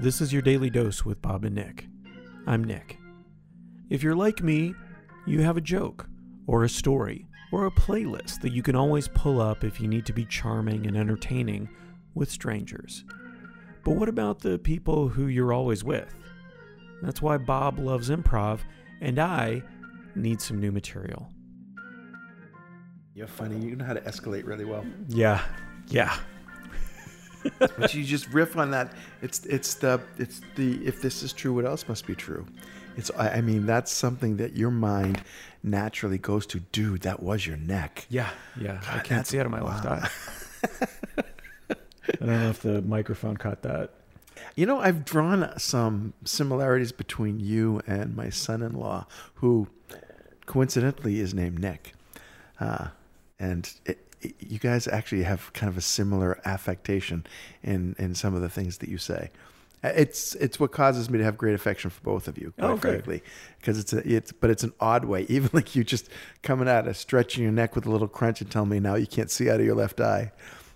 This is your Daily Dose with Bob and Nick. I'm Nick. If you're like me, you have a joke, or a story, or a playlist that you can always pull up if you need to be charming and entertaining with strangers. But what about the people who you're always with? That's why Bob loves improv, and I need some new material. You're funny. You know how to escalate really well. Yeah. But you just riff on that. It's the if this is true, what else must be true? I mean that's something that your mind naturally goes to. Dude, that was your neck. Yeah. God, I can't see out of my left eye. I don't know if the microphone caught that. You know, I've drawn some similarities between you and my son-in-law, who coincidentally is named Nick, and you guys actually have kind of a similar affectation in some of the things that you say. It's what causes me to have great affection for both of you, quite frankly, because it's an odd way. Even like you just coming out of stretching your neck with a little crunch and telling me now you can't see out of your left eye.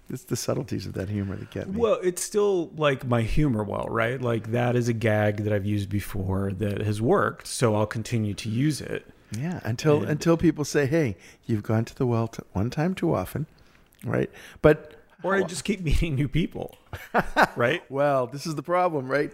It's the subtleties of that humor that get me. Well, it's still like my humor well, right? Like that is a gag that I've used before that has worked, so I'll continue to use it. Yeah, until people say, hey, you've gone to the well one time too often, right? Or I just keep meeting new people, right? Well, this is the problem, right?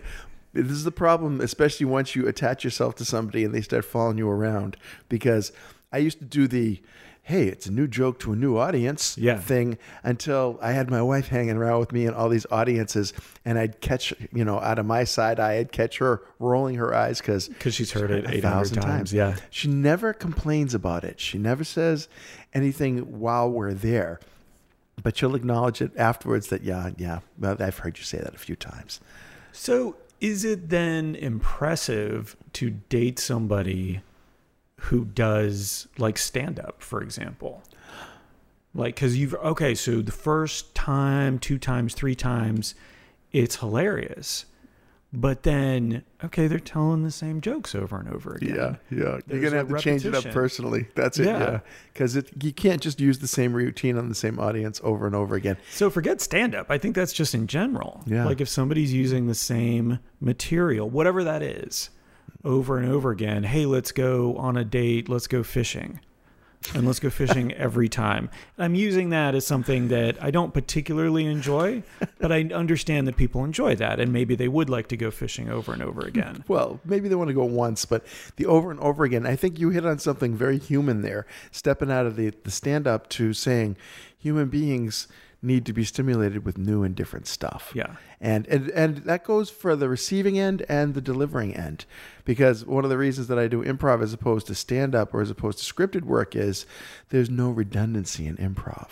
This is the problem, especially once you attach yourself to somebody and they start following you around. Because I used to do the... hey, it's a new joke to a new audience thing until I had my wife hanging around with me in all these audiences, and I'd catch, out of my side eye, I'd catch her rolling her eyes because she's heard it 800 times. Yeah. She never complains about it. She never says anything while we're there, but she'll acknowledge it afterwards that, well, I've heard you say that a few times. So is it then impressive to date somebody who does like stand-up, for example? Like, because so the first time, 2 times, 3 times, it's hilarious. But then, they're telling the same jokes over and over again. Yeah. You're going to have to change it up personally. That's it, yeah. Because you can't just use the same routine on the same audience over and over again. So forget stand-up. I think that's just in general. Yeah. Like if somebody's using the same material, whatever that is, over and over again, hey, let's go on a date, let's go fishing. And let's go fishing every time. And I'm using that as something that I don't particularly enjoy, but I understand that people enjoy that, and maybe they would like to go fishing over and over again. Well, maybe they want to go once, but the over and over again, I think you hit on something very human there, stepping out of the stand-up to saying human beings need to be stimulated with new and different stuff. Yeah. And that goes for the receiving end and the delivering end. Because one of the reasons that I do improv as opposed to stand-up or as opposed to scripted work is there's no redundancy in improv.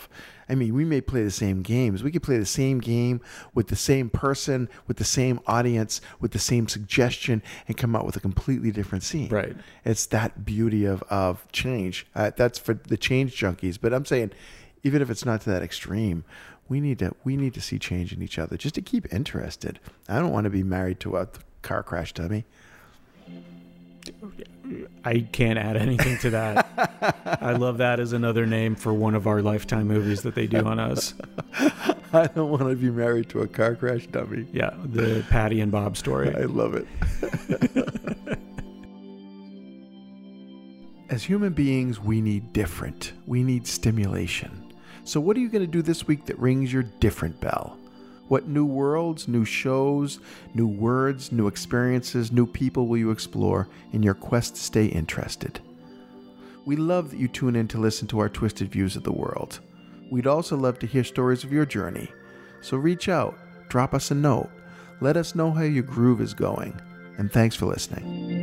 I mean, we may play the same games. We could play the same game with the same person, with the same audience, with the same suggestion, and come out with a completely different scene. Right. It's that beauty of change. That's for the change junkies. But I'm saying... even if it's not to that extreme, we need to see change in each other just to keep interested. I don't want to be married to a car crash dummy. I can't add anything to that. I love that as another name for one of our Lifetime movies that they do on us. I don't want to be married to a car crash dummy. Yeah, the Patty and Bob story. I love it. As human beings, we need different. We need stimulation. So what are you going to do this week that rings your different bell? What new worlds, new shows, new words, new experiences, new people will you explore in your quest to stay interested? We love that you tune in to listen to our twisted views of the world. We'd also love to hear stories of your journey. So reach out, drop us a note, let us know how your groove is going. And thanks for listening.